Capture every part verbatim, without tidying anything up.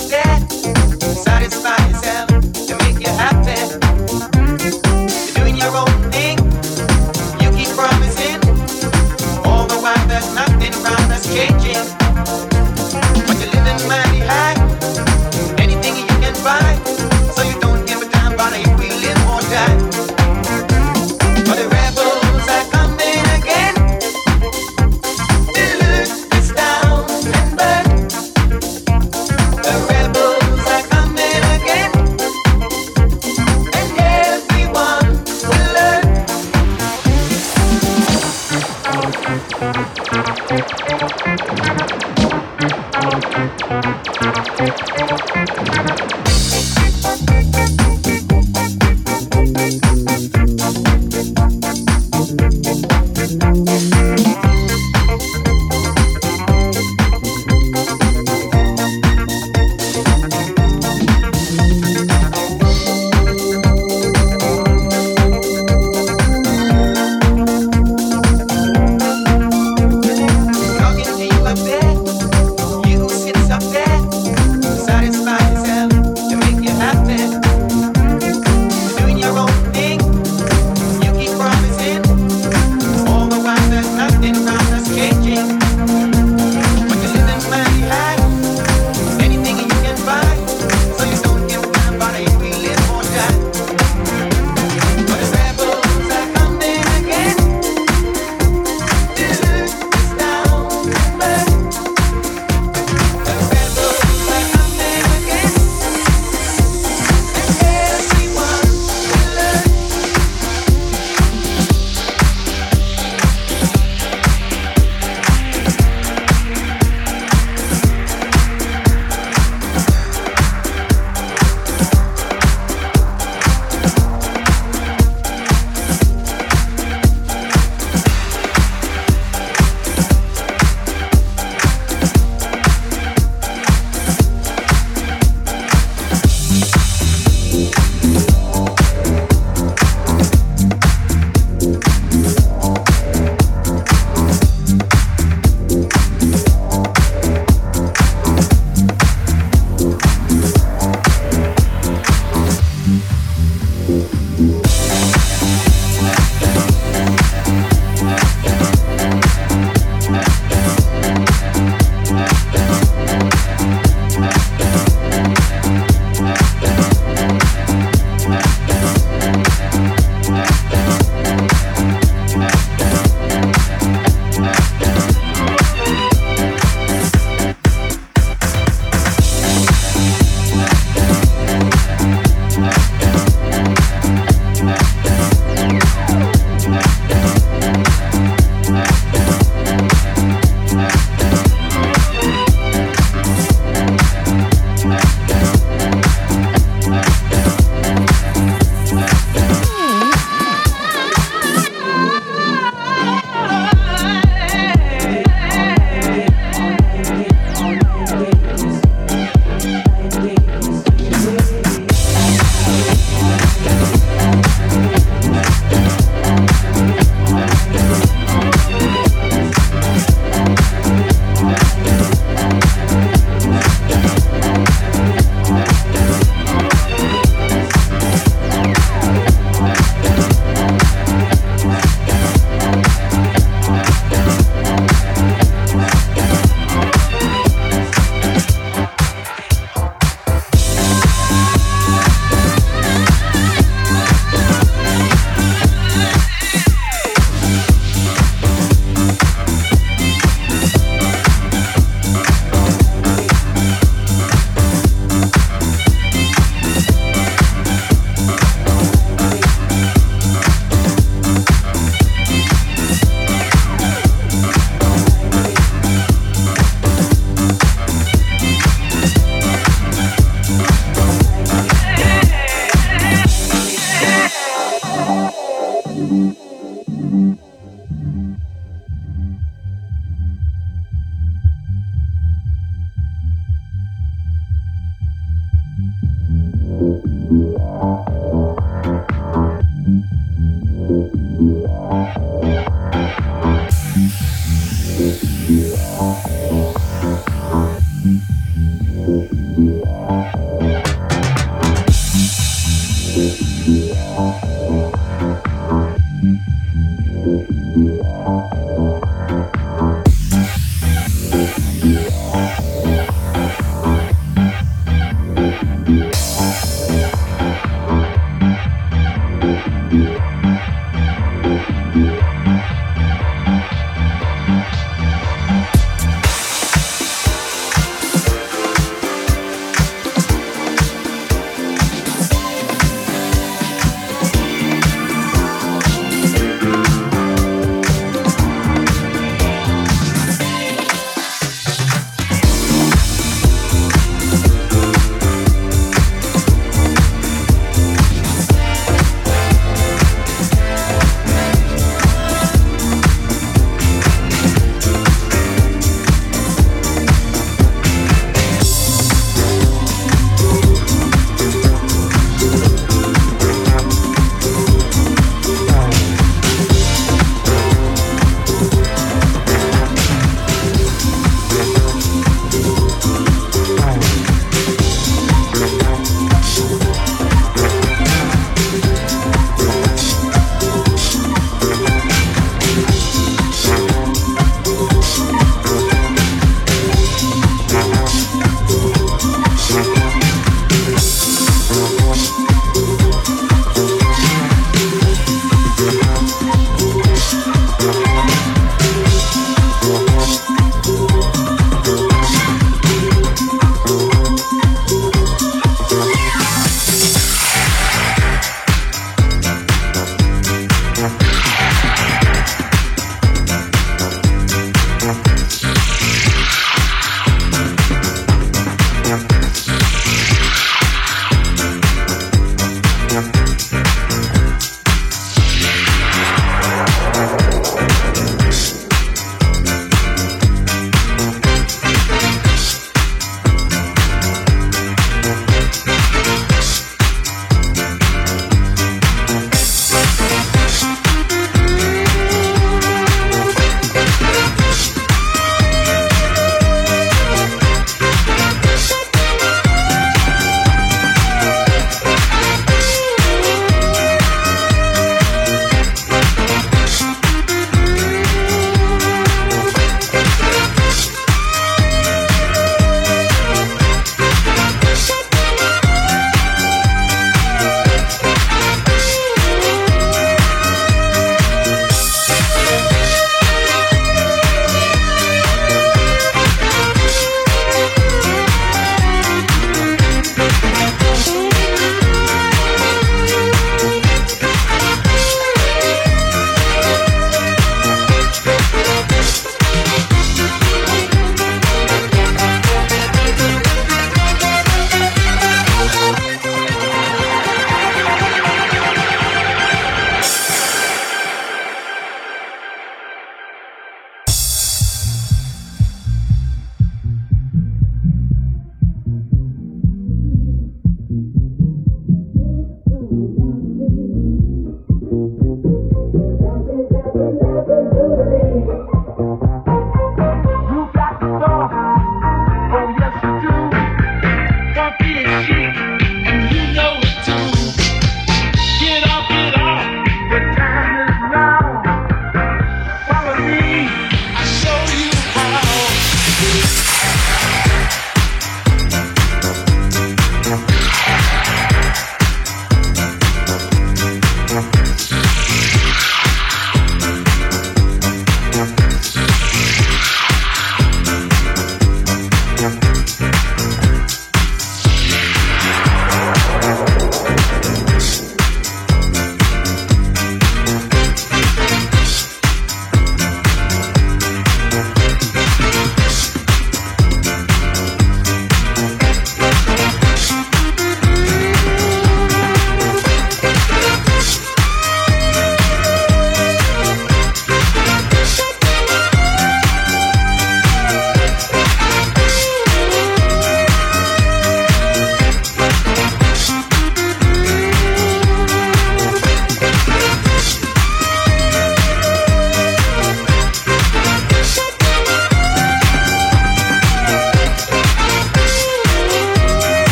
Yeah.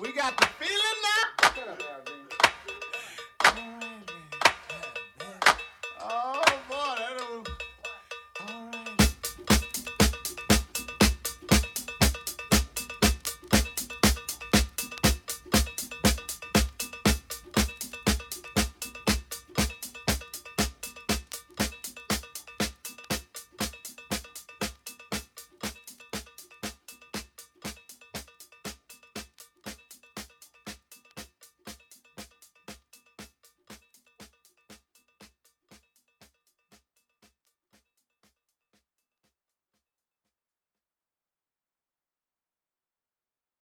We got the feeling now.